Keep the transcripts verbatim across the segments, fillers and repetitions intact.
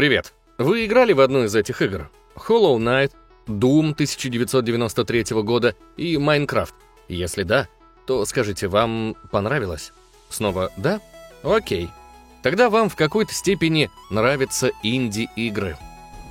Привет! Вы играли в одну из этих игр? Hollow Knight, Doom тысяча девятьсот девяносто третьего года и Minecraft? Если да, то скажите, вам понравилось? Снова да? Окей. Тогда вам в какой-то степени нравятся инди-игры.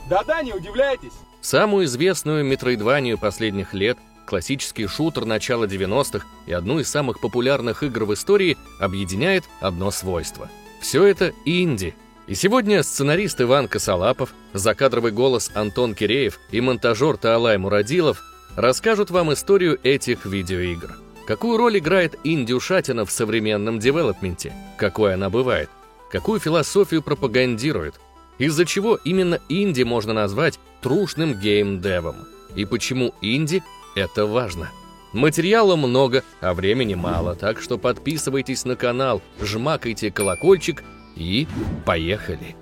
Да-да, не удивляйтесь! Самую известную метроидванию последних лет, классический шутер начала девяностых и одну из самых популярных игр в истории объединяет одно свойство. Все это инди. И сегодня сценарист Иван Косолапов, закадровый голос Антон Киреев и монтажер Таалай Мурадилов расскажут вам историю этих видеоигр. Какую роль играет индюшатина в современном девелопменте? Какой она бывает? Какую философию пропагандирует? Из-за чего именно инди можно назвать трушным геймдевом? И почему инди — это важно? Материала много, а времени мало, так что подписывайтесь на канал, жмакайте колокольчик и поехали!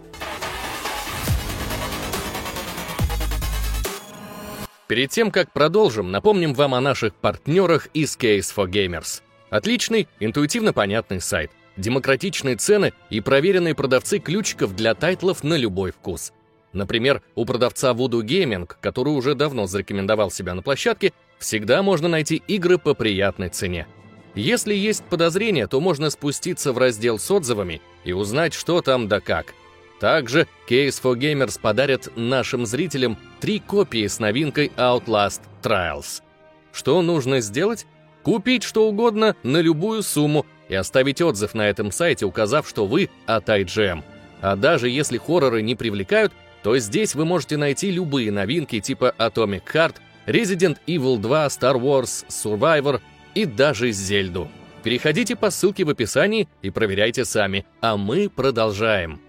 Перед тем, как продолжим, напомним вам о наших партнерах из Case for Gamers. Отличный, интуитивно понятный сайт, демократичные цены и проверенные продавцы ключиков для тайтлов на любой вкус. Например, у продавца Voodoo Gaming, который уже давно зарекомендовал себя на площадке, всегда можно найти игры по приятной цене. Если есть подозрения, то можно спуститься в раздел с отзывами и узнать, что там да как. Также Case for Gamers подарят нашим зрителям три копии с новинкой Outlast Trials. Что нужно сделать? Купить что угодно на любую сумму и оставить отзыв на этом сайте, указав, что вы от ай джи эм. А даже если хорроры не привлекают, то здесь вы можете найти любые новинки типа Atomic Heart, Resident Evil два, Star Wars, Survivor и даже Зельду. Переходите по ссылке в описании и проверяйте сами, а мы продолжаем.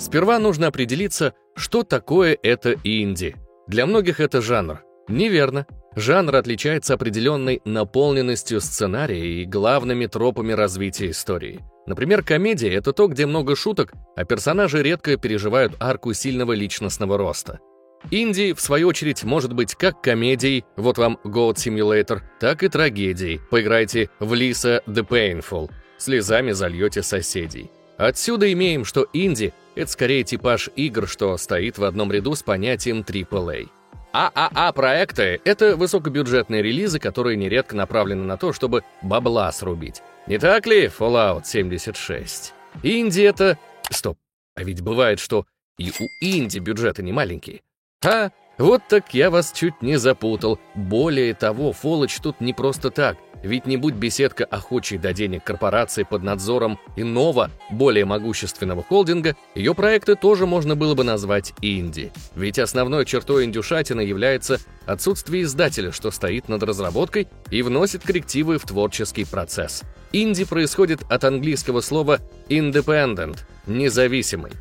Сперва нужно определиться, что такое это инди. Для многих это жанр. Неверно. Жанр отличается определенной наполненностью сценария и главными тропами развития истории. Например, комедия — это то, где много шуток, а персонажи редко переживают арку сильного личностного роста. Инди, в свою очередь, может быть как комедией, вот вам Goat Simulator, так и трагедией. Поиграйте в Lisa the Painful, слезами зальете соседей. Отсюда имеем, что инди — это скорее типаж игр, что стоит в одном ряду с понятием трипл эй. ААА-проекты — это высокобюджетные релизы, которые нередко направлены на то, чтобы бабла срубить. Не так ли, Fallout семьдесят шесть? Инди — это... Стоп, а ведь бывает, что и у инди бюджеты не маленькие. Ха, вот так я вас чуть не запутал. Более того, фолочь тут не просто так, ведь не будь беседка охочей до денег корпорации под надзором иного, более могущественного холдинга, ее проекты тоже можно было бы назвать инди. Ведь основной чертой индюшатины является отсутствие издателя, что стоит над разработкой и вносит коррективы в творческий процесс. Инди происходит от английского слова «independent» — «независимый».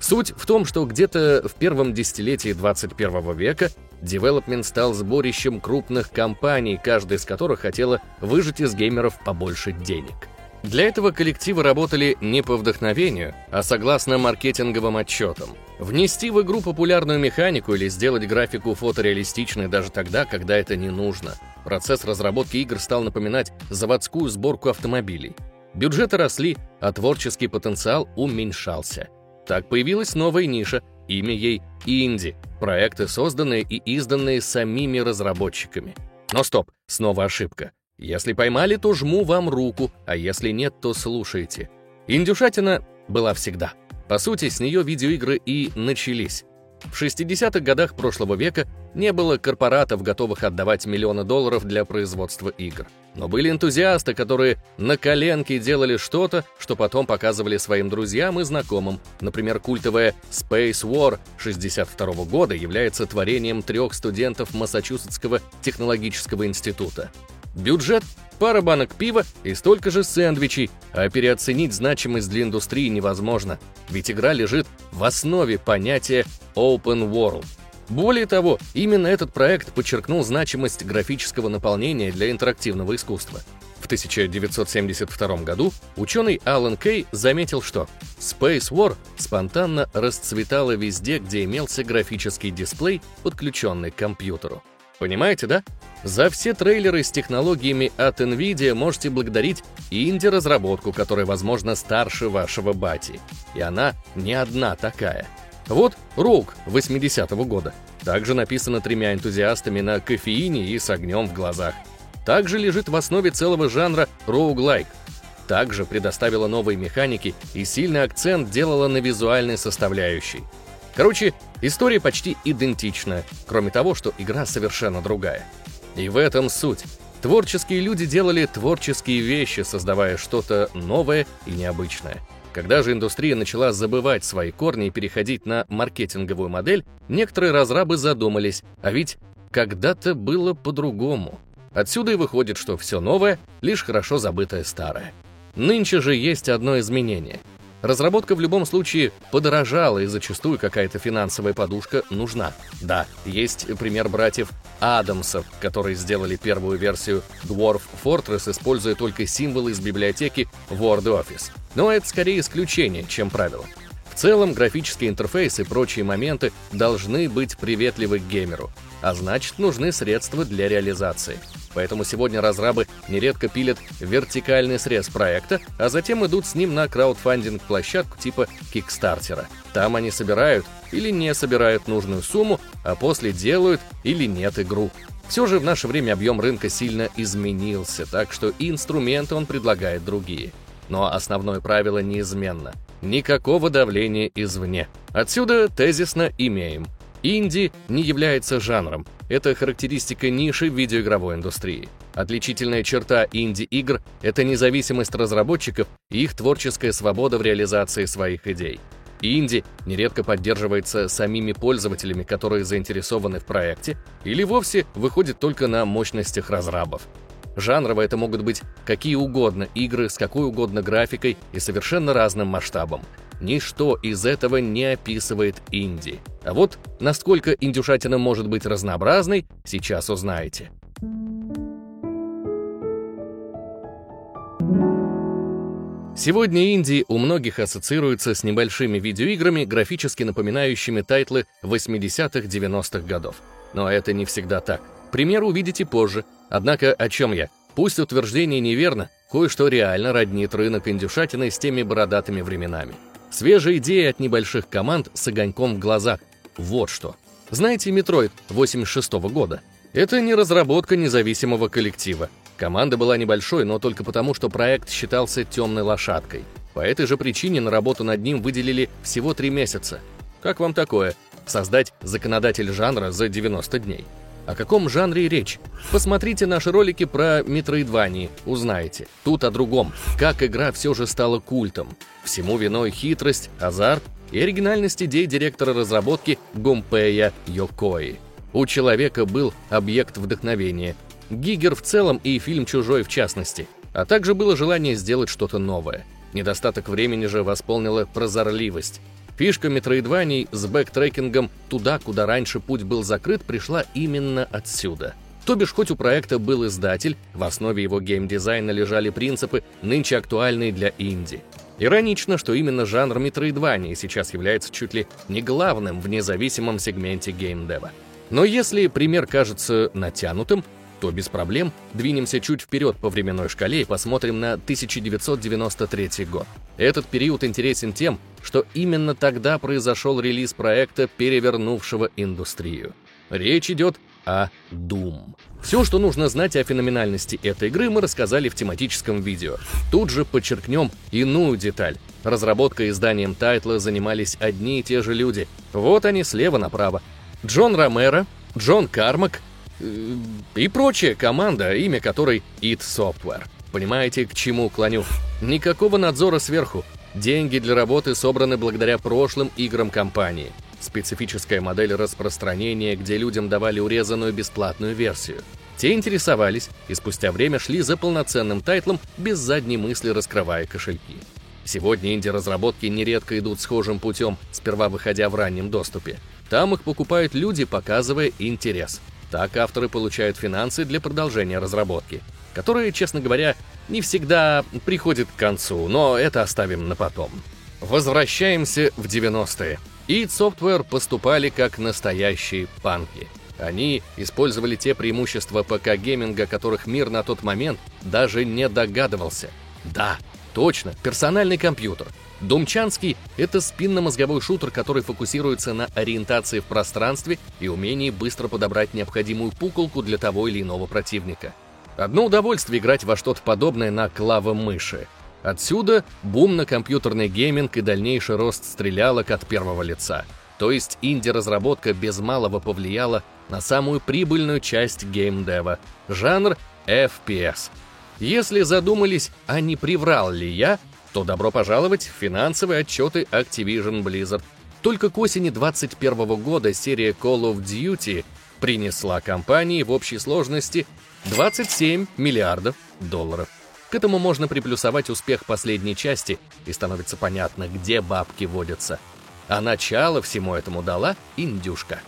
Суть в том, что где-то в первом десятилетии двадцать первого века девелопмент стал сборищем крупных компаний, каждая из которых хотела выжать из геймеров побольше денег. Для этого коллективы работали не по вдохновению, а согласно маркетинговым отчетам. Внести в игру популярную механику или сделать графику фотореалистичной даже тогда, когда это не нужно. Процесс разработки игр стал напоминать заводскую сборку автомобилей. Бюджеты росли, а творческий потенциал уменьшался. Так появилась новая ниша, имя ей инди, проекты, созданные и изданные самими разработчиками. Но стоп, снова ошибка. Если поймали, то жму вам руку, а если нет, то слушайте. Индюшатина была всегда. По сути, с нее видеоигры и начались. В шестидесятых годах прошлого века не было корпоратов, готовых отдавать миллионы долларов для производства игр. Но были энтузиасты, которые на коленке делали что-то, что потом показывали своим друзьям и знакомым. Например, культовая Space War шестьдесят второго года является творением трех студентов Массачусетского технологического института. Бюджет – пара банок пива и столько же сэндвичей, а переоценить значимость для индустрии невозможно, ведь игра лежит в основе понятия «open world». Более того, именно этот проект подчеркнул значимость графического наполнения для интерактивного искусства. В тысяча девятьсот семьдесят втором году ученый Алан Кей заметил, что Space War спонтанно расцветала везде, где имелся графический дисплей, подключенный к компьютеру. Понимаете, да? За все трейлеры с технологиями от NVIDIA можете благодарить инди-разработку, которая, возможно, старше вашего бати. И она не одна такая. Вот Rogue восьмидесятого года. Также написана тремя энтузиастами на кофеине и с огнем в глазах. Также лежит в основе целого жанра roguelike. Также предоставила новые механики и сильный акцент делала на визуальной составляющей. Короче, история почти идентична, кроме того, что игра совершенно другая. И в этом суть. Творческие люди делали творческие вещи, создавая что-то новое и необычное. Когда же индустрия начала забывать свои корни и переходить на маркетинговую модель, некоторые разрабы задумались, а ведь когда-то было по-другому. Отсюда и выходит, что все новое — лишь хорошо забытое старое. Нынче же есть одно изменение. Разработка в любом случае подорожала, и зачастую какая-то финансовая подушка нужна. Да, есть пример братьев Адамсов, которые сделали первую версию Dwarf Fortress, используя только символы из библиотеки Word Office. Но это скорее исключение, чем правило. В целом, графические интерфейсы и прочие моменты должны быть приветливы к геймеру, а значит, нужны средства для реализации. Поэтому сегодня разрабы нередко пилят вертикальный срез проекта, а затем идут с ним на краудфандинг-площадку типа Кикстартера. Там они собирают или не собирают нужную сумму, а после делают или нет игру. Все же в наше время объем рынка сильно изменился, так что и инструменты он предлагает другие. Но основное правило неизменно – никакого давления извне. Отсюда тезисно имеем. Инди не является жанром. Это характеристика ниши видеоигровой индустрии. Отличительная черта инди-игр — это независимость разработчиков и их творческая свобода в реализации своих идей. Инди нередко поддерживается самими пользователями, которые заинтересованы в проекте, или вовсе выходит только на мощностях разрабов. Жанрово это могут быть какие угодно игры с какой угодно графикой и совершенно разным масштабом. Ничто из этого не описывает инди. А вот насколько индюшатина может быть разнообразной, сейчас узнаете. Сегодня инди у многих ассоциируется с небольшими видеоиграми, графически напоминающими тайтлы восьмидесятых-девяностых годов. Но это не всегда так. Пример увидите позже. Однако о чем я? Пусть утверждение неверно, кое-что реально роднит рынок индюшатиной с теми бородатыми временами. Свежие идеи от небольших команд с огоньком в глазах. Вот что. Знаете Metroid восемьдесят шестого года? Это не разработка независимого коллектива. Команда была небольшой, но только потому, что проект считался темной лошадкой. По этой же причине на работу над ним выделили всего три месяца. Как вам такое? Создать законодатель жанра за девяносто дней. О каком жанре речь? Посмотрите наши ролики про Metroidvania, узнаете. Тут о другом, как игра все же стала культом. Всему виной хитрость, азарт и оригинальность идей директора разработки Гумпея Йокои. У человека был объект вдохновения. Гигер в целом и фильм «Чужой» в частности. А также было желание сделать что-то новое. Недостаток времени же восполнила прозорливость. Фишка Metroidvania с бэктрекингом туда, куда раньше путь был закрыт, пришла именно отсюда. То бишь, хоть у проекта был издатель, в основе его геймдизайна лежали принципы, нынче актуальные для инди. Иронично, что именно жанр Metroidvania сейчас является чуть ли не главным в независимом сегменте геймдева. Но если пример кажется натянутым, то без проблем двинемся чуть вперед по временной шкале и посмотрим на тысяча девятьсот девяносто третий год. Этот период интересен тем, что именно тогда произошел релиз проекта, перевернувшего индустрию. Речь идет о Doom. Все, что нужно знать о феноменальности этой игры, мы рассказали в тематическом видео. Тут же подчеркнем иную деталь. Разработкой и изданием тайтла занимались одни и те же люди. Вот они слева направо. Джон Ромеро, Джон Кармак и прочая команда, имя которой id Software. Понимаете, к чему клоню? Никакого надзора сверху. Деньги для работы собраны благодаря прошлым играм компании. Специфическая модель распространения, где людям давали урезанную бесплатную версию. Те интересовались и спустя время шли за полноценным тайтлом, без задней мысли раскрывая кошельки. Сегодня инди-разработки нередко идут схожим путем, сперва выходя в раннем доступе. Там их покупают люди, показывая интерес. Так авторы получают финансы для продолжения разработки, которые, честно говоря, не всегда приходит к концу, но это оставим на потом. Возвращаемся в девяностые. id Software поступали как настоящие панки. Они использовали те преимущества ПК-гейминга, которых мир на тот момент даже не догадывался. Да, точно, персональный компьютер. Думчанский — это спинномозговой шутер, который фокусируется на ориентации в пространстве и умении быстро подобрать необходимую пуколку для того или иного противника. Одно удовольствие играть во что-то подобное на клавомыши. Отсюда бум на компьютерный гейминг и дальнейший рост стрелялок от первого лица. То есть инди-разработка без малого повлияла на самую прибыльную часть геймдева — жанр эф пи эс. Если задумались, а не приврал ли я, то добро пожаловать в финансовые отчеты Activision Blizzard. Только к осени двадцать первого года серия Call of Duty принесла компании в общей сложности двадцать семь миллиардов долларов. К этому можно приплюсовать успех последней части, и становится понятно, где бабки водятся. А начало всему этому дала индюшка.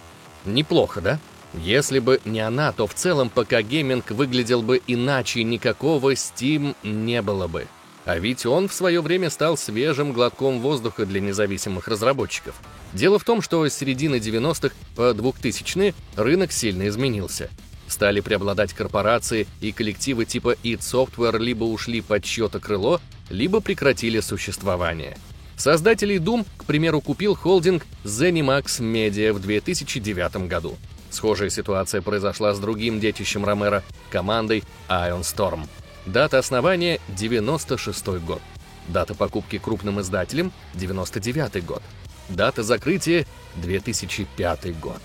Неплохо, да? Если бы не она, то в целом ПК-гейминг выглядел бы иначе, никакого Steam не было бы. А ведь он в свое время стал свежим глотком воздуха для независимых разработчиков. Дело в том, что с середины девяностых по двухтысячные рынок сильно изменился. Стали преобладать корпорации и коллективы типа id Software либо ушли под чье-то крыло, либо прекратили существование. Создателей Doom, к примеру, купил холдинг ZeniMax Media в две тысячи девятом году. Схожая ситуация произошла с другим детищем Ромеро, командой Ion Storm. Дата основания — девяносто шестой год. Дата покупки крупным издателем — девяносто девятый год. Дата закрытия — две тысячи пятый год.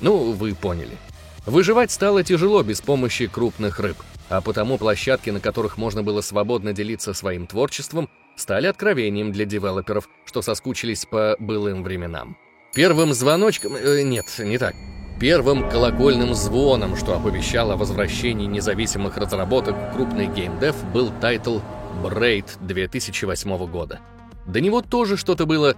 Ну, вы поняли. Выживать стало тяжело без помощи крупных рыб, а потому площадки, на которых можно было свободно делиться своим творчеством, стали откровением для девелоперов, что соскучились по былым временам. Первым звоночком... Э, нет, не так. Первым колокольным звоном, что оповещало о возвращении независимых разработок в крупный геймдев, был тайтл Braid две тысячи восьмого года. До него тоже что-то было...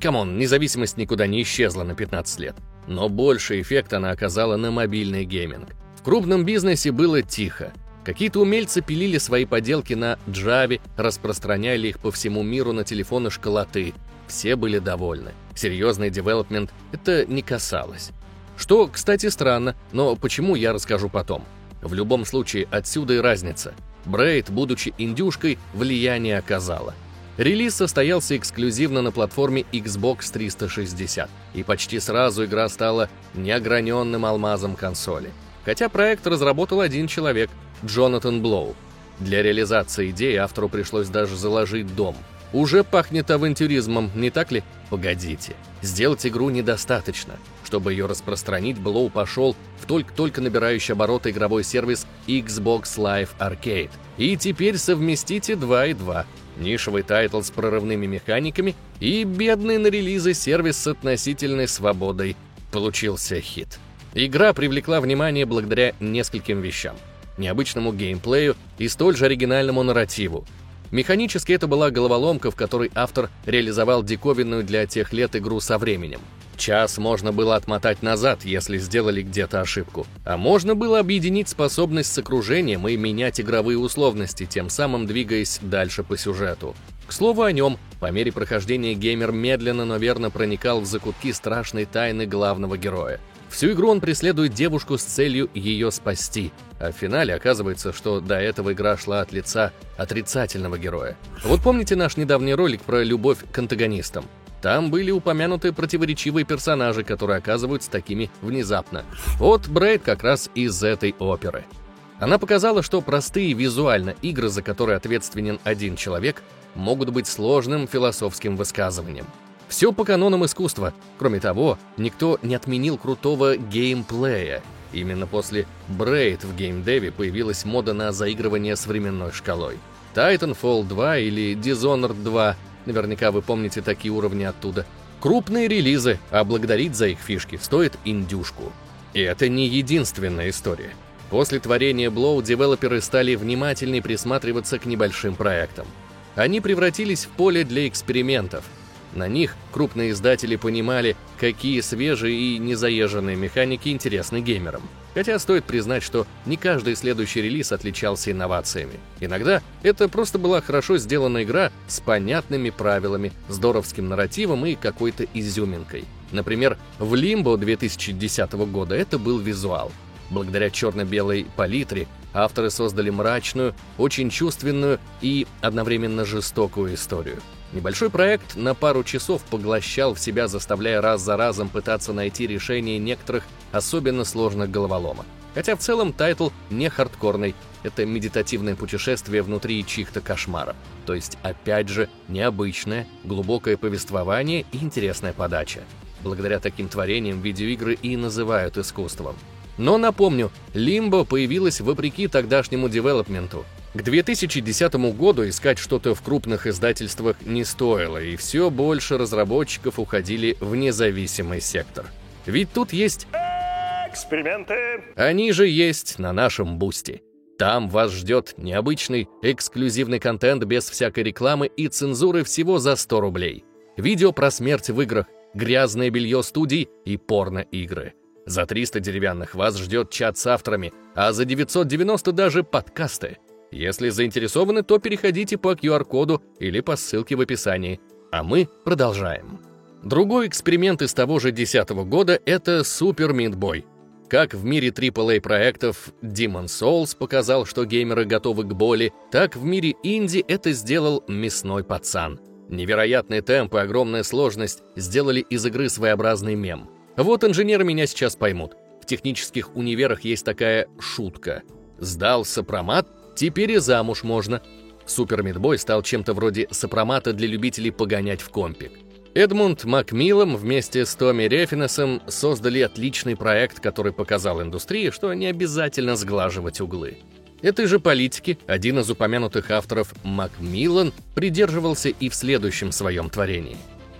Камон, независимость никуда не исчезла на пятнадцать лет. Но больше эффект она оказала на мобильный гейминг. В крупном бизнесе было тихо. Какие-то умельцы пилили свои поделки на Java, распространяли их по всему миру на телефоны школоты. Все были довольны. Серьезный девелопмент это не касалось. Что, кстати, странно, но почему я расскажу потом. В любом случае, отсюда и разница. Braid, будучи индюшкой, влияние оказала. Релиз состоялся эксклюзивно на платформе Xbox триста шестьдесят, и почти сразу игра стала неограненным алмазом консоли. Хотя проект разработал один человек — Джонатан Блоу. Для реализации идеи автору пришлось даже заложить дом. Уже пахнет авантюризмом, не так ли? Погодите, сделать игру недостаточно. Чтобы ее распространить, Блоу пошел в только-только набирающий обороты игровой сервис Xbox Live Arcade. И теперь совместите два и два. Нишевый тайтл с прорывными механиками и бедный на релизы сервис с относительной свободой. Получился хит. Игра привлекла внимание благодаря нескольким вещам. Необычному геймплею и столь же оригинальному нарративу. Механически это была головоломка, в которой автор реализовал диковинную для тех лет игру со временем. Час можно было отмотать назад, если сделали где-то ошибку. А можно было объединить способность с окружением и менять игровые условности, тем самым двигаясь дальше по сюжету. К слову о нем, по мере прохождения геймер медленно, но верно проникал в закутки страшной тайны главного героя. Всю игру он преследует девушку с целью ее спасти, а в финале оказывается, что до этого игра шла от лица отрицательного героя. Вот помните наш недавний ролик про любовь к антагонистам? Там были упомянуты противоречивые персонажи, которые оказываются такими внезапно. Вот Брейд как раз из этой оперы. Она показала, что простые визуально игры, за которые ответственен один человек, могут быть сложным философским высказыванием. Все по канонам искусства. Кроме того, никто не отменил крутого геймплея. Именно после Braid в геймдеве появилась мода на заигрывание с временной шкалой. Titanfall два или Dishonored два, наверняка вы помните такие уровни оттуда. Крупные релизы, а благодарить за их фишки стоит индюшку. И это не единственная история. После творения Blow девелоперы стали внимательнее присматриваться к небольшим проектам. Они превратились в поле для экспериментов. На них крупные издатели понимали, какие свежие и незаезженные механики интересны геймерам. Хотя стоит признать, что не каждый следующий релиз отличался инновациями. Иногда это просто была хорошо сделана игра с понятными правилами, здоровским нарративом и какой-то изюминкой. Например, в Лимбо две тысячи десятого года это был визуал. Благодаря черно-белой палитре авторы создали мрачную, очень чувственную и одновременно жестокую историю. Небольшой проект на пару часов поглощал в себя, заставляя раз за разом пытаться найти решение некоторых особенно сложных головоломок. Хотя в целом тайтл не хардкорный, это медитативное путешествие внутри чьих-то кошмаров. То есть, опять же, необычное, глубокое повествование и интересная подача. Благодаря таким творениям видеоигры и называют искусством. Но напомню, Лимбо появилась вопреки тогдашнему девелопменту. К две тысячи десятому году искать что-то в крупных издательствах не стоило, и все больше разработчиков уходили в независимый сектор. Ведь тут есть... эксперименты! Они же есть на нашем Бусти. Там вас ждет необычный, эксклюзивный контент без всякой рекламы и цензуры всего за сто рублей. Видео про смерть в играх, грязное белье студий и порно-игры. За триста деревянных вас ждет чат с авторами, а за девятьсот девяносто даже подкасты. Если заинтересованы, то переходите по ку ар коду или по ссылке в описании. А мы продолжаем. Другой эксперимент из того же две тысячи десятого года — это Super Meat Boy. Как в мире три эй проектов Demon's Souls показал, что геймеры готовы к боли, так в мире инди это сделал мясной пацан. Невероятные темпы и огромная сложность сделали из игры своеобразный мем. Вот инженеры меня сейчас поймут. В технических универах есть такая шутка. Сдал сопромат, теперь и замуж можно. Super Meat Boy стал чем-то вроде сопромата для любителей погонять в компик. Эдмунд Макмиллан вместе с Томми Рефинесом создали отличный проект, который показал индустрии, что не обязательно сглаживать углы. Этой же политики один из упомянутых авторов Макмиллан придерживался и в следующем своем творении.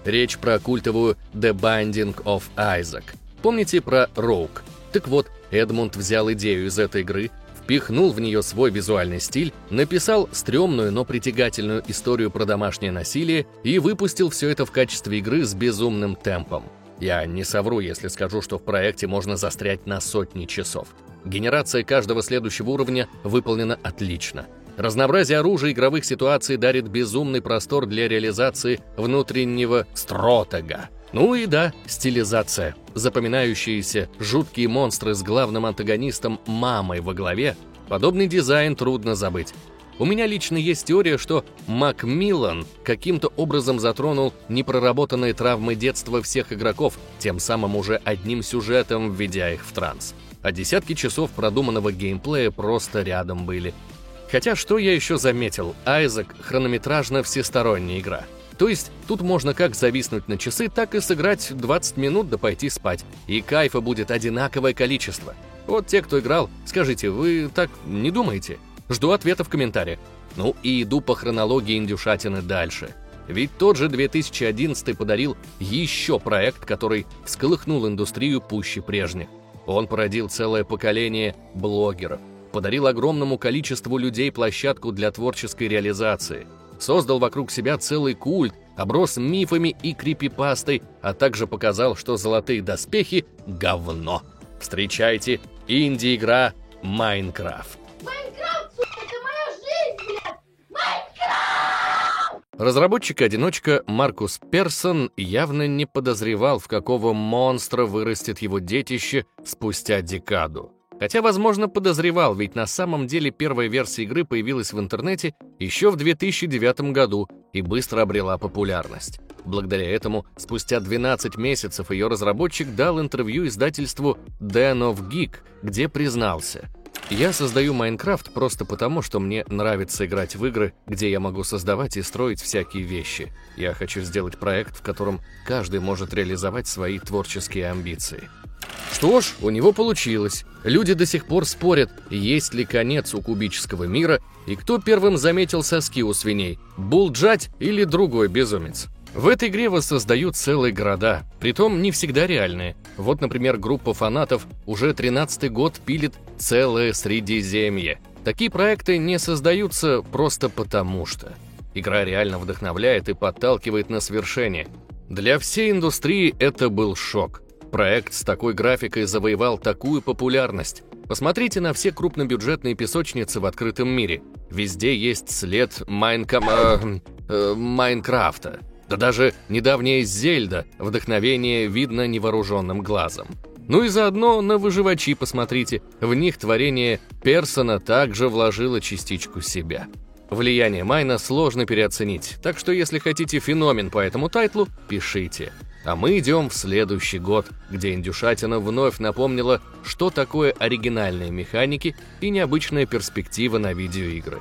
Речь про культовую The Binding of Isaac. Помните про Rogue? Так вот, Эдмунд взял идею из этой игры, впихнул в нее свой визуальный стиль, написал стрёмную, но притягательную историю про домашнее насилие и выпустил все это в качестве игры с безумным темпом. Я не совру, если скажу, что в проекте можно застрять на сотни часов. Генерация каждого следующего уровня выполнена отлично. Разнообразие оружия игровых ситуаций дарит безумный простор для реализации внутреннего стротега. Ну и да, стилизация. Запоминающиеся жуткие монстры с главным антагонистом мамой во главе. Подобный дизайн трудно забыть. У меня лично есть теория, что Макмиллан каким-то образом затронул непроработанные травмы детства всех игроков, тем самым уже одним сюжетом введя их в транс. А десятки часов продуманного геймплея просто рядом были. Хотя, что я еще заметил, Айзек хронометражно всесторонняя игра. То есть, тут можно как зависнуть на часы, так и сыграть двадцать минут да пойти спать. И кайфа будет одинаковое количество. Вот те, кто играл, скажите, вы так не думаете? Жду ответа в комментариях. Ну и иду по хронологии индюшатины дальше. Ведь тот же две тысячи одиннадцатый подарил еще проект, который всколыхнул индустрию пуще прежних. Он породил целое поколение блогеров. Подарил огромному количеству людей площадку для творческой реализации, создал вокруг себя целый культ, оброс мифами и крипипастой, а также показал, что золотые доспехи — говно. Встречайте, инди-игра Minecraft. Minecraft, сука, это моя жизнь, блядь! Minecraft! Разработчик-одиночка Маркус Персон явно не подозревал, в какого монстра вырастет его детище спустя декаду. Хотя, возможно, подозревал, ведь на самом деле первая версия игры появилась в интернете еще в две тысячи девятом году и быстро обрела популярность. Благодаря этому, спустя двенадцать месяцев ее разработчик дал интервью издательству Den of Geek, где признался: «Я создаю Майнкрафт просто потому, что мне нравится играть в игры, где я могу создавать и строить всякие вещи. Я хочу сделать проект, в котором каждый может реализовать свои творческие амбиции». Что ж, у него получилось. Люди до сих пор спорят, есть ли конец у кубического мира и кто первым заметил соски у свиней – Булджать или другой безумец. В этой игре воссоздают целые города, притом не всегда реальные. Вот, например, группа фанатов уже тринадцатый год пилит целое Средиземье. Такие проекты не создаются просто потому что. Игра реально вдохновляет и подталкивает на свершение. Для всей индустрии это был шок. Проект с такой графикой завоевал такую популярность. Посмотрите на все крупнобюджетные песочницы в открытом мире. Везде есть след Майнкам... Э, э, Майнкрафта. Да даже недавняя Зельда вдохновение видно невооруженным глазом. Ну и заодно на выживачи посмотрите, в них творение Персона также вложило частичку себя. Влияние Майна сложно переоценить, так что если хотите феномен по этому тайтлу, пишите. А мы идем в следующий год, где индюшатина вновь напомнила, что такое оригинальные механики и необычная перспектива на видеоигры.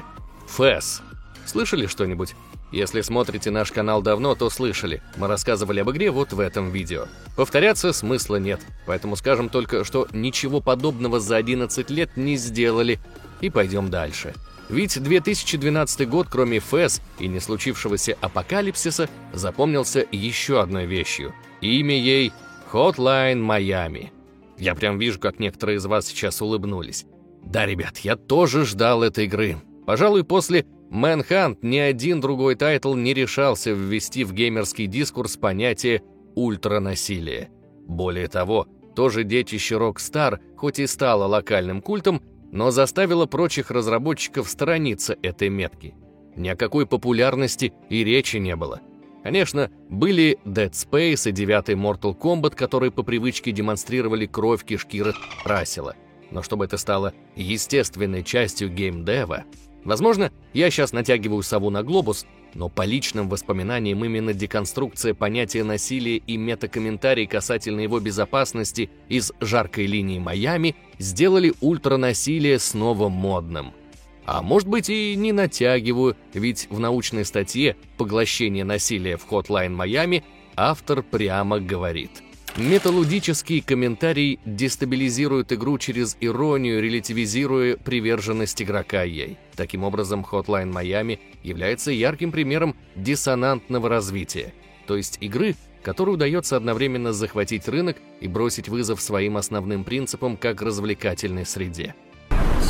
Фесс. Слышали что-нибудь? Если смотрите наш канал давно, то слышали. Мы рассказывали об игре вот в этом видео. Повторяться смысла нет, поэтому скажем только, что ничего подобного за одиннадцать лет не сделали, и пойдем дальше. Ведь две тысячи двенадцатый год, кроме Фесс и не случившегося апокалипсиса, запомнился еще одной вещью. Имя ей — Hotline Miami. Я прям вижу, как некоторые из вас сейчас улыбнулись. Да, ребят, я тоже ждал этой игры. Пожалуй, после Manhunt ни один другой тайтл не решался ввести в геймерский дискурс понятие ультранасилие. Более того, то же детище Rockstar, хоть и стало локальным культом, но заставило прочих разработчиков сторониться этой метки. Ни о какой популярности и речи не было. Конечно, были Dead Space и девятый Mortal Kombat, которые по привычке демонстрировали кровь, кишки Рассела. Но чтобы это стало естественной частью геймдева... Возможно, я сейчас натягиваю сову на глобус, но по личным воспоминаниям именно деконструкция понятия насилия и метакомментарий касательно его безопасности из «Жаркой линии Майами» сделали ультранасилие снова модным. А может быть, и не натягиваю, ведь в научной статье «Поглощение насилия в Hotline Miami» автор прямо говорит: металлудический комментарий дестабилизирует игру через иронию, релятивизируя приверженность игрока ей. Таким образом, Hotline Miami является ярким примером диссонантного развития, то есть игры, которой удается одновременно захватить рынок и бросить вызов своим основным принципам как развлекательной среде.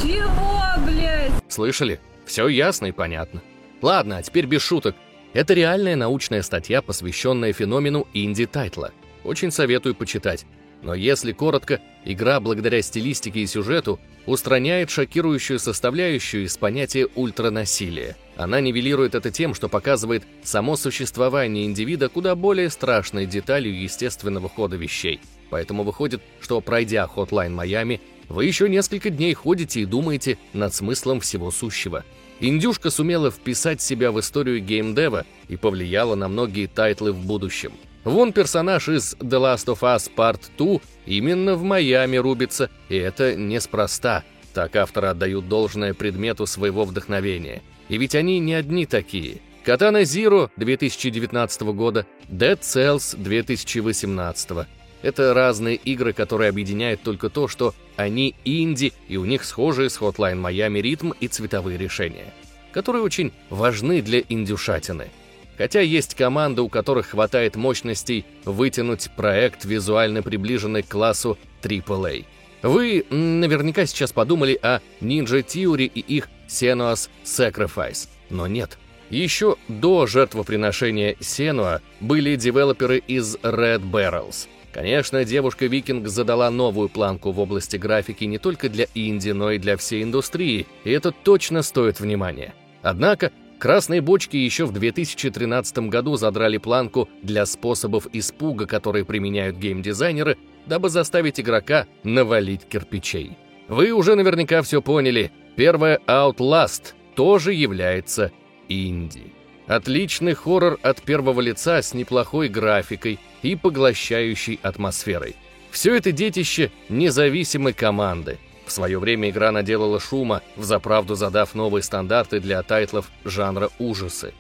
Чего, блядь? Слышали? Все ясно и понятно. Ладно, а теперь без шуток. Это реальная научная статья, посвященная феномену инди-тайтла. Очень советую почитать. Но если коротко, игра благодаря стилистике и сюжету устраняет шокирующую составляющую из понятия ультранасилия. Она нивелирует это тем, что показывает само существование индивида куда более страшной деталью естественного хода вещей. Поэтому выходит, что, пройдя Hotline Miami, вы еще несколько дней ходите и думаете над смыслом всего сущего. Индюшка сумела вписать себя в историю геймдева и повлияла на многие тайтлы в будущем. Вон персонаж из The Last of Us Part два именно в Майами рубится, и это неспроста. Так авторы отдают должное предмету своего вдохновения. И ведь они не одни такие. Katana Zero две тысячи девятнадцатого года, Dead Cells две тысячи восемнадцатого. Это разные игры, которые объединяют только то, что они инди, и у них схожие с Hotline Miami ритм и цветовые решения, которые очень важны для индюшатины. Хотя есть команды, у которых хватает мощностей вытянуть проект, визуально приближенный к классу трипл эй. Вы наверняка сейчас подумали о Ninja Theory и их Senua's Sacrifice, но нет. Еще до жертвоприношения Senua были девелоперы из Red Barrels. Конечно, девушка-викинг задала новую планку в области графики не только для инди, но и для всей индустрии, и это точно стоит внимания. Однако красные бочки еще в две тысячи тринадцатом году задрали планку для способов испуга, которые применяют геймдизайнеры, дабы заставить игрока навалить кирпичей. Вы уже наверняка все поняли. Первая Outlast тоже является инди. Отличный хоррор от первого лица с неплохой графикой и поглощающей атмосферой. Все это детище независимой команды. В свое время игра наделала шума, взаправду задав новые стандарты для тайтлов жанра ужасы.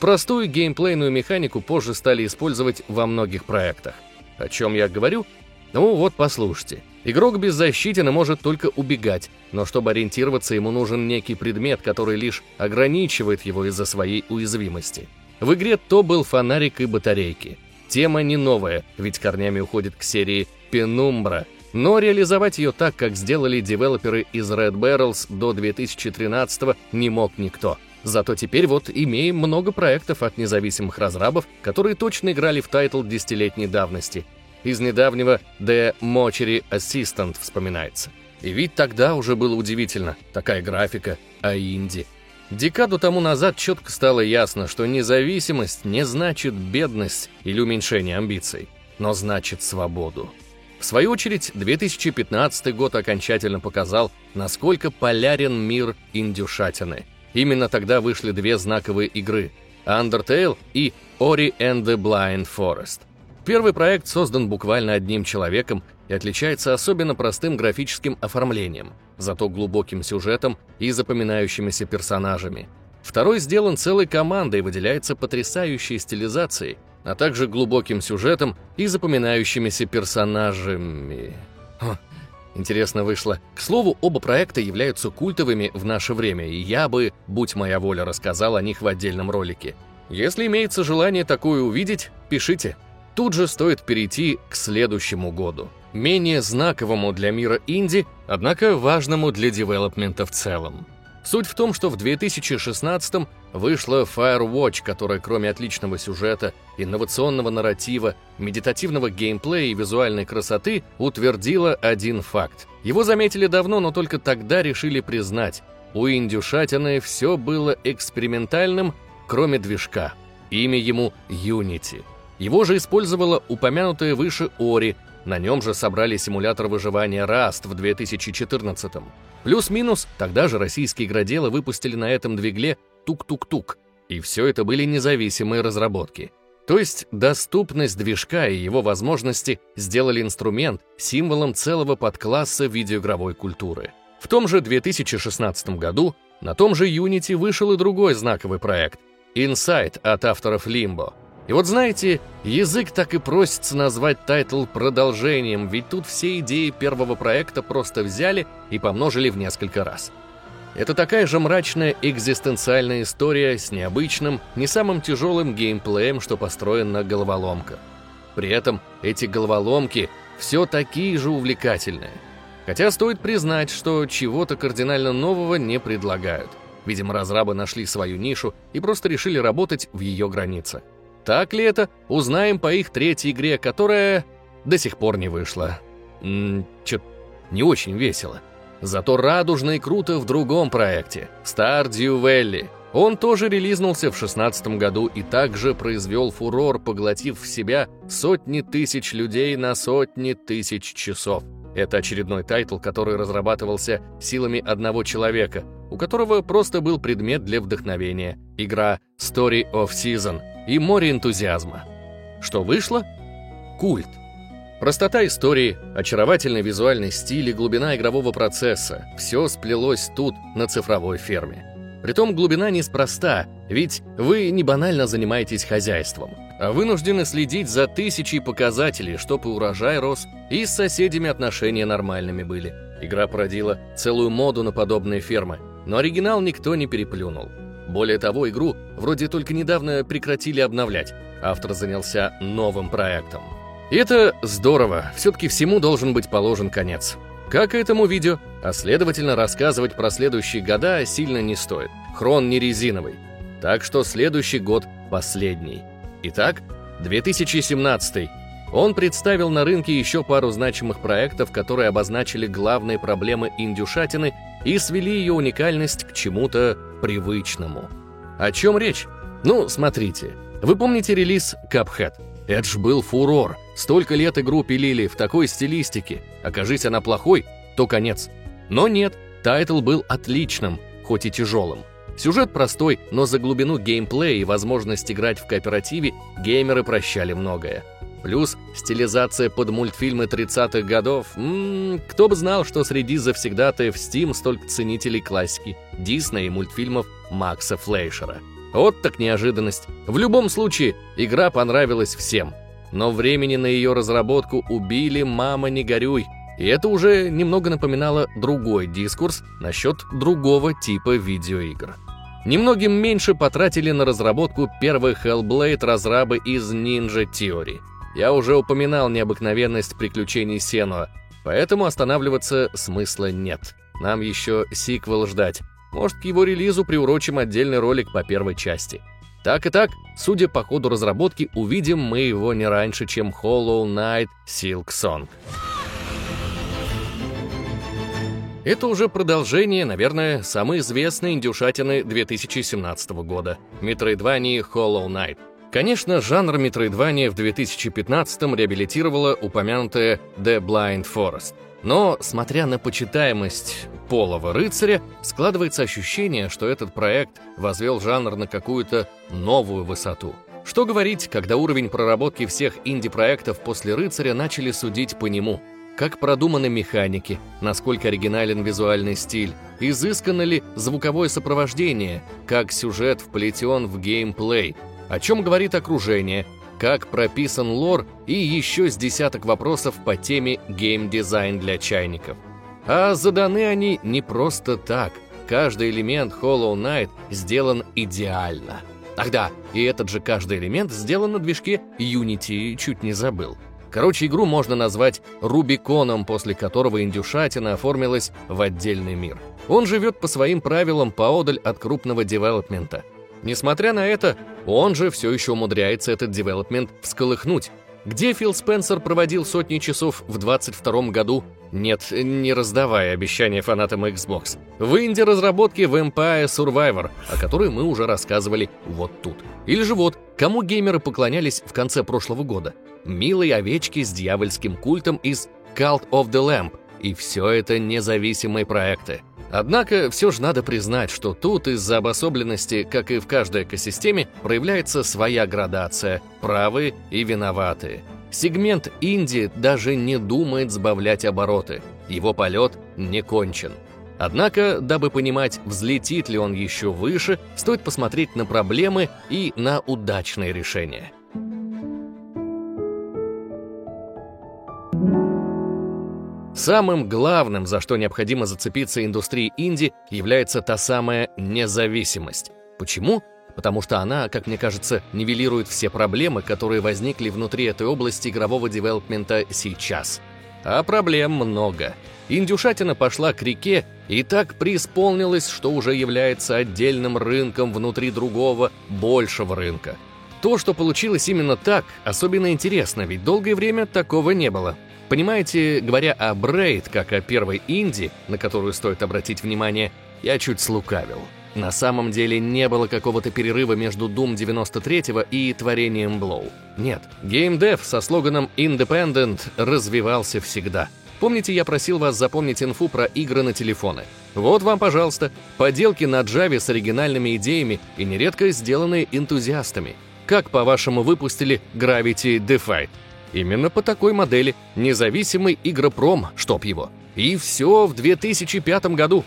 Простую геймплейную механику позже стали использовать во многих проектах. О чем я говорю? Ну вот послушайте. Игрок беззащитен и может только убегать, но чтобы ориентироваться, ему нужен некий предмет, который лишь ограничивает его из-за своей уязвимости. В игре то был фонарик и батарейки. Тема не новая, ведь корнями уходит к серии Penumbra. Но реализовать ее так, как сделали девелоперы из Red Barrels до две тысячи тринадцатого, не мог никто. Зато теперь вот имеем много проектов от независимых разрабов, которые точно играли в тайтл десятилетней давности. Из недавнего The Mortuary Assistant вспоминается. И ведь тогда уже было удивительно. Такая графика, а инди. Декаду тому назад четко стало ясно, что независимость не значит бедность или уменьшение амбиций, но значит свободу. В свою очередь, две тысячи пятнадцатый год окончательно показал, насколько полярен мир индюшатины. Именно тогда вышли две знаковые игры — Undertale и Ori and the Blind Forest. Первый проект создан буквально одним человеком и отличается особенно простым графическим оформлением, зато глубоким сюжетом и запоминающимися персонажами. Второй сделан целой командой и выделяется потрясающей стилизацией, а также глубоким сюжетом и запоминающимися персонажами. Ха, интересно вышло. К слову, оба проекта являются культовыми в наше время, и я бы, будь моя воля, рассказал о них в отдельном ролике. Если имеется желание такое увидеть, пишите. Тут же стоит перейти к следующему году. Менее знаковому для мира инди, однако важному для девелопмента в целом. Суть в том, что в две тысячи шестнадцатом вышла Firewatch, которая кроме отличного сюжета, инновационного нарратива, медитативного геймплея и визуальной красоты утвердила один факт. Его заметили давно, но только тогда решили признать. У индюшатины все было экспериментальным, кроме движка. Имя ему Unity. Его же использовала упомянутая выше Ori. На нем же собрали симулятор выживания Rust в две тысячи четырнадцатом. Плюс-минус, тогда же российские игроделы выпустили на этом двигле «Тук-тук-тук». И все это были независимые разработки. То есть доступность движка и его возможности сделали инструмент символом целого подкласса видеоигровой культуры. В том же две тысячи шестнадцатом году на том же Unity вышел и другой знаковый проект «Inside» от авторов «Лимбо». И вот знаете, язык так и просится назвать тайтл продолжением, ведь тут все идеи первого проекта просто взяли и помножили в несколько раз. Это такая же мрачная экзистенциальная история с необычным, не самым тяжелым геймплеем, что построен на головоломках. При этом эти головоломки все такие же увлекательные. Хотя стоит признать, что чего-то кардинально нового не предлагают. Видимо, разрабы нашли свою нишу и просто решили работать в ее границах. Так ли это, узнаем по их третьей игре, которая до сих пор не вышла. М-м, чё-то не очень весело. Зато радужно и круто в другом проекте — Stardew Valley. Он тоже релизнулся в шестнадцатом году и также произвел фурор, поглотив в себя сотни тысяч людей на сотни тысяч часов. Это очередной тайтл, который разрабатывался силами одного человека, у которого просто был предмет для вдохновения — игра Story of Season. И море энтузиазма. Что вышло? Культ. Простота истории, очаровательный визуальный стиль и глубина игрового процесса — все сплелось тут, на цифровой ферме. Притом глубина неспроста, ведь вы не банально занимаетесь хозяйством, а вынуждены следить за тысячей показателей, чтобы урожай рос, и с соседями отношения нормальными были. Игра породила целую моду на подобные фермы, но оригинал никто не переплюнул. Более того, игру вроде только недавно прекратили обновлять. Автор занялся новым проектом. И это здорово, все-таки всему должен быть положен конец. Как и этому видео, а следовательно рассказывать про следующие года сильно не стоит. Хрон не резиновый. Так что следующий год последний. Итак, две тысячи семнадцатый. Он представил на рынке еще пару значимых проектов, которые обозначили главные проблемы индюшатины и свели ее уникальность к чему-то привычному. О чем речь? Ну, смотрите. Вы помните релиз Cuphead? Это ж был фурор. Столько лет игру пилили в такой стилистике. Окажись она плохой, то конец. Но нет, тайтл был отличным, хоть и тяжелым. Сюжет простой, но за глубину геймплея и возможность играть в кооперативе геймеры прощали многое. Плюс стилизация под мультфильмы тридцатых годов. М-м, кто бы знал, что среди завсегдатаев Steam столько ценителей классики Диснея и мультфильмов Макса Флейшера. Вот так неожиданность. В любом случае, игра понравилась всем. Но времени на ее разработку убили, мама, не горюй. И это уже немного напоминало другой дискурс насчет другого типа видеоигр. Немногим меньше потратили на разработку первый Hellblade разрабы из Ninja Theory. Я уже упоминал необыкновенность приключений Сенуа, поэтому останавливаться смысла нет. Нам еще сиквел ждать. Может, к его релизу приурочим отдельный ролик по первой части. Так и так, судя по ходу разработки, увидим мы его не раньше, чем Hollow Knight Silksong. Это уже продолжение, наверное, самой известной индюшатины две тысячи семнадцатого года – Metroidvania Hollow Knight. Конечно, жанр Metroidvania в две тысячи пятнадцатом реабилитировала упомянутая The Blind Forest. Но, смотря на почитаемость «Полого рыцаря», складывается ощущение, что этот проект возвел жанр на какую-то новую высоту. Что говорить, когда уровень проработки всех инди-проектов после «Рыцаря» начали судить по нему. Как продуманы механики, насколько оригинален визуальный стиль, изысканно ли звуковое сопровождение, как сюжет вплетен в геймплей, о чем говорит окружение, как прописан лор и еще с десяток вопросов по теме геймдизайн для чайников. А заданы они не просто так. Каждый элемент Hollow Knight сделан идеально. Ах да, и этот же каждый элемент сделан на движке Unity, чуть не забыл. Короче, игру можно назвать Рубиконом, после которого индюшатина оформилась в отдельный мир. Он живет по своим правилам поодаль от крупного девелопмента. Несмотря на это, он же все еще умудряется этот девелопмент всколыхнуть. Где Фил Спенсер проводил сотни часов в двадцать втором году? Нет, не раздавая обещания фанатам Xbox. В инди-разработке Vampire Survivor, о которой мы уже рассказывали вот тут. Или же вот, кому геймеры поклонялись в конце прошлого года? Милые овечки с дьявольским культом из Cult of the Lamb. И все это независимые проекты. Однако, все же надо признать, что тут из-за обособленности, как и в каждой экосистеме, проявляется своя градация – правые и виноватые. Сегмент инди даже не думает сбавлять обороты, его полет не кончен. Однако, дабы понимать, взлетит ли он еще выше, стоит посмотреть на проблемы и на удачные решения. Самым главным, за что необходимо зацепиться индустрии инди, является та самая независимость. Почему? Потому что она, как мне кажется, нивелирует все проблемы, которые возникли внутри этой области игрового девелопмента сейчас. А проблем много. Индюшатина пошла к реке и так преисполнилась, что уже является отдельным рынком внутри другого, большего рынка. То, что получилось именно так, особенно интересно, ведь долгое время такого не было. Понимаете, говоря о Braid, как о первой инди, на которую стоит обратить внимание, я чуть слукавил. На самом деле не было какого-то перерыва между Doom девяносто третьего и творением Блоу. Нет, геймдев со слоганом «Independent» развивался всегда. Помните, я просил вас запомнить инфу про игры на телефоны? Вот вам, пожалуйста, поделки на Java с оригинальными идеями и нередко сделанные энтузиастами. Как, по-вашему, выпустили Gravity Defied? Именно по такой модели, независимый игропром, чтоб его. И все в две тысячи пятом году.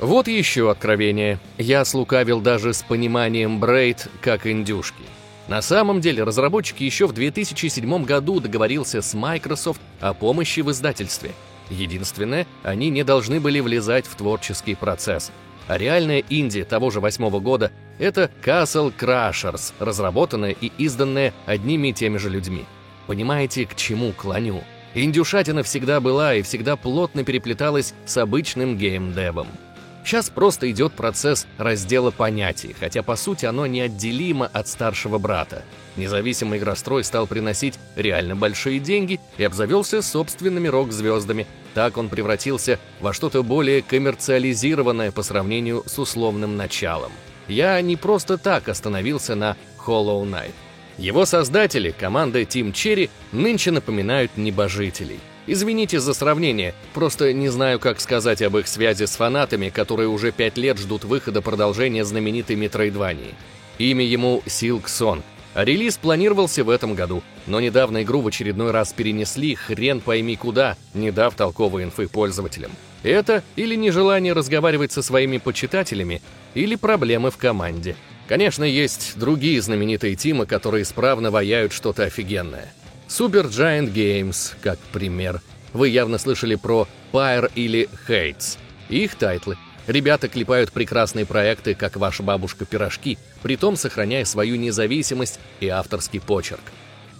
Вот еще откровение. Я слукавил даже с пониманием Braid как индюшки. На самом деле разработчики еще в две тысячи седьмом году договорился с Microsoft о помощи в издательстве. Единственное, они не должны были влезать в творческий процесс. А реальная инди того же восьмого года — это Castle Crashers, разработанная и изданная одними и теми же людьми. Понимаете, к чему клоню? Индюшатина всегда была и всегда плотно переплеталась с обычным геймдевом. Сейчас просто идет процесс раздела понятий, хотя по сути оно неотделимо от старшего брата. Независимый игрострой стал приносить реально большие деньги и обзавелся собственными рок-звездами. Так он превратился во что-то более коммерциализированное по сравнению с условным началом. Я не просто так остановился на Hollow Knight. Его создатели, команда Team Cherry, нынче напоминают небожителей. Извините за сравнение, просто не знаю, как сказать об их связи с фанатами, которые уже пять лет ждут выхода продолжения знаменитой Metroidvania. Имя ему Silk Song. Релиз планировался в этом году, но недавно игру в очередной раз перенесли хрен пойми куда, не дав толковой инфы пользователям. Это или нежелание разговаривать со своими почитателями, или проблемы в команде. Конечно, есть другие знаменитые тимы, которые исправно ваяют что-то офигенное. Super Giant Games, как пример. Вы явно слышали про Pyre или Hates. Их тайтлы. Ребята клепают прекрасные проекты, как ваша бабушка пирожки, притом сохраняя свою независимость и авторский почерк.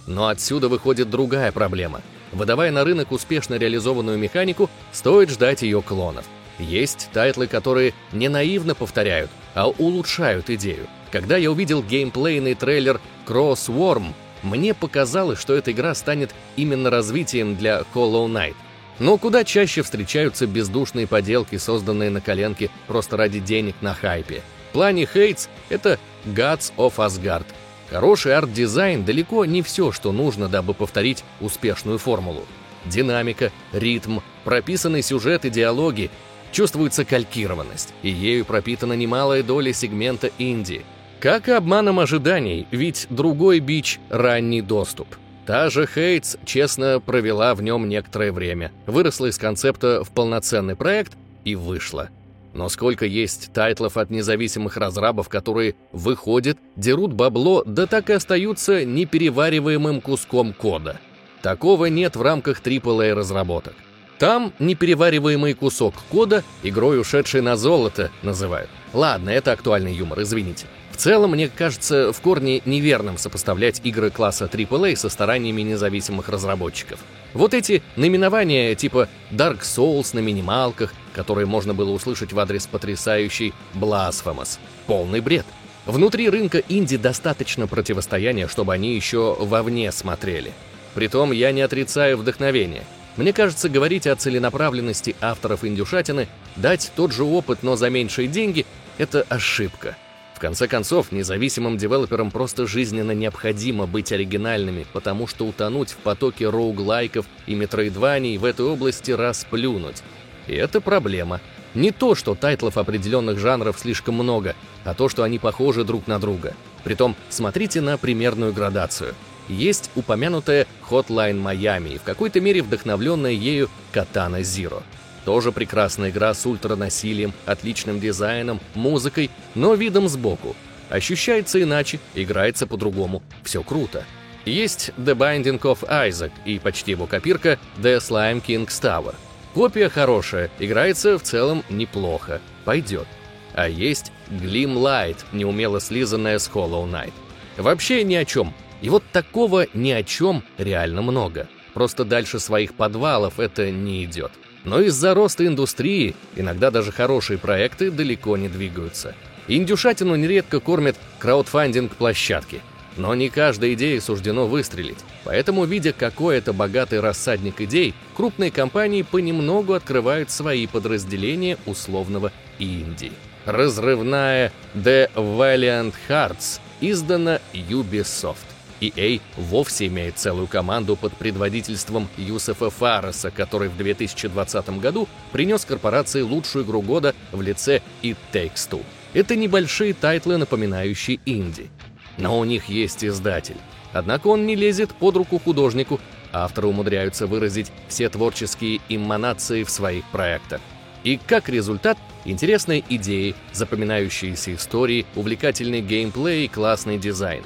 Но отсюда выходит другая проблема. Выдавая на рынок успешно реализованную механику, стоит ждать ее клонов. Есть тайтлы, которые не наивно повторяют, а улучшают идею. Когда я увидел геймплейный трейлер Crossworm, мне показалось, что эта игра станет именно развитием для Hollow Knight. Но куда чаще встречаются бездушные поделки, созданные на коленке просто ради денег на хайпе. В плане Хейтс это Gods of Asgard. Хороший арт-дизайн далеко не все, что нужно, дабы повторить успешную формулу. Динамика, ритм, прописанный сюжет и диалоги, чувствуется калькированность, и ею пропитана немалая доля сегмента инди. Как и обманом ожиданий, ведь другой бич — ранний доступ. Та же Хейтс, честно, провела в нем некоторое время, выросла из концепта в полноценный проект и вышла. Но сколько есть тайтлов от независимых разрабов, которые выходят, дерут бабло, да так и остаются неперевариваемым куском кода. Такого нет в рамках трипл эй разработок. Там неперевариваемый кусок кода игрой, ушедшей на золото, называют. Ладно, это актуальный юмор, извините. В целом, мне кажется, в корне неверным сопоставлять игры класса трипл эй со стараниями независимых разработчиков. Вот эти наименования типа Dark Souls на минималках, которые можно было услышать в адрес потрясающей Blasphemous. Полный бред. Внутри рынка инди достаточно противостояния, чтобы они еще вовне смотрели. Притом я не отрицаю вдохновения. Мне кажется, говорить о целенаправленности авторов индюшатины, дать тот же опыт, но за меньшие деньги — это ошибка. В конце концов, независимым девелоперам просто жизненно необходимо быть оригинальными, потому что утонуть в потоке роуглайков и метроидваний в этой области расплюнуть. И это проблема. Не то, что тайтлов определенных жанров слишком много, а то, что они похожи друг на друга. Притом, смотрите на примерную градацию. Есть упомянутая Hotline Miami и в какой-то мере вдохновленная ею Katana Zero. Тоже прекрасная игра с ультранасилием, отличным дизайном, музыкой, но видом сбоку. Ощущается иначе, играется по-другому. Все круто. Есть The Binding of Isaac и почти его копирка The Slime King's Tower. Копия хорошая, играется в целом неплохо, пойдет. А есть Glim Light, неумело слизанная с Hollow Knight. Вообще ни о чем. И вот такого ни о чем реально много. Просто дальше своих подвалов это не идет. Но из-за роста индустрии иногда даже хорошие проекты далеко не двигаются. Индюшатину нередко кормят краудфандинг-площадки. Но не каждой идее суждено выстрелить. Поэтому, видя, какой это богатый рассадник идей, крупные компании понемногу открывают свои подразделения условного инди. Разрывная The Valiant Hearts издана Ubisoft. и эй вовсе имеет целую команду под предводительством Юсефа Фарреса, который в две тысячи двадцатом году принес корпорации лучшую игру года в лице It Takes Two. Это небольшие тайтлы, напоминающие инди. Но у них есть издатель. Однако он не лезет под руку художнику, авторы умудряются выразить все творческие эманации в своих проектах. И как результат, интересные идеи, запоминающиеся истории, увлекательный геймплей и классный дизайн.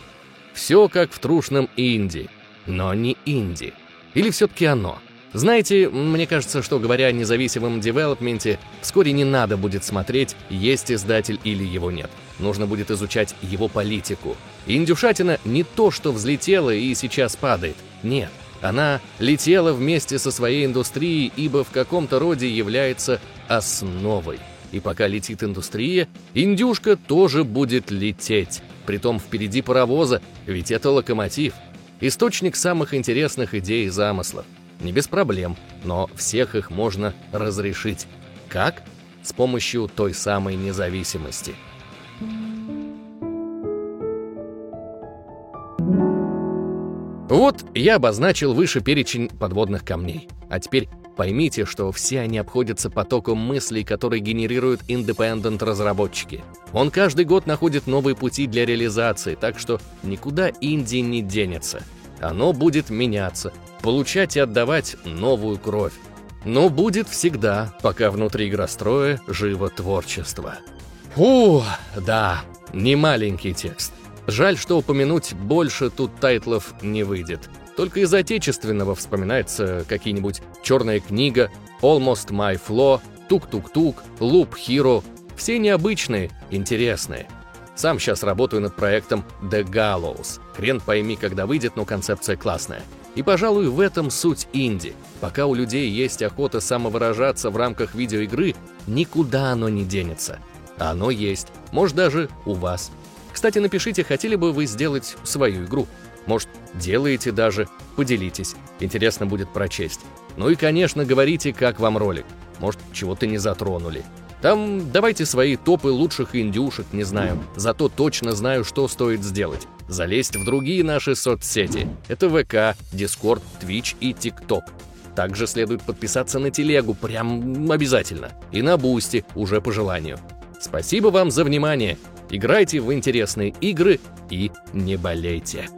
Все как в трушном инди, но не инди. Или все-таки оно? Знаете, мне кажется, что, говоря о независимом девелопменте, вскоре не надо будет смотреть, есть издатель или его нет. Нужно будет изучать его политику. Индюшатина не то, что взлетела и сейчас падает. Нет, она летела вместе со своей индустрией, ибо в каком-то роде является основой. И пока летит индустрия, индюшка тоже будет лететь. Притом впереди паровоза, ведь это локомотив. Источник самых интересных идей и замыслов. Не без проблем, но всех их можно разрешить. Как? С помощью той самой независимости. Вот я обозначил выше перечень подводных камней. А теперь поймите, что все они обходятся потоком мыслей, которые генерируют индепендент-разработчики. Он каждый год находит новые пути для реализации, так что никуда инди не денется. Оно будет меняться, получать и отдавать новую кровь. Но будет всегда, пока внутри игростроя живо творчество. Фу, да, не маленький текст. Жаль, что упомянуть больше тут тайтлов не выйдет. Только из отечественного вспоминается какие-нибудь «Черная книга», «Almost My Flow», «Тук-тук-тук», «Loop Hero». Все необычные, интересные. Сам сейчас работаю над проектом The Gallows. Хрен пойми, когда выйдет, но концепция классная. И, пожалуй, в этом суть инди. Пока у людей есть охота самовыражаться в рамках видеоигры, никуда оно не денется. Оно есть. Может, даже у вас. Кстати, напишите, хотели бы вы сделать свою игру. Может, делаете даже, поделитесь. Интересно будет прочесть. Ну и, конечно, говорите, как вам ролик. Может, чего-то не затронули. Там давайте свои топы лучших индюшек, не знаю. Зато точно знаю, что стоит сделать. Залезть в другие наши соцсети. Это вэ ка, Discord, Twitch и TikTok. Также следует подписаться на телегу, прям обязательно. И на Бусти, уже по желанию. Спасибо вам за внимание. Играйте в интересные игры и не болейте.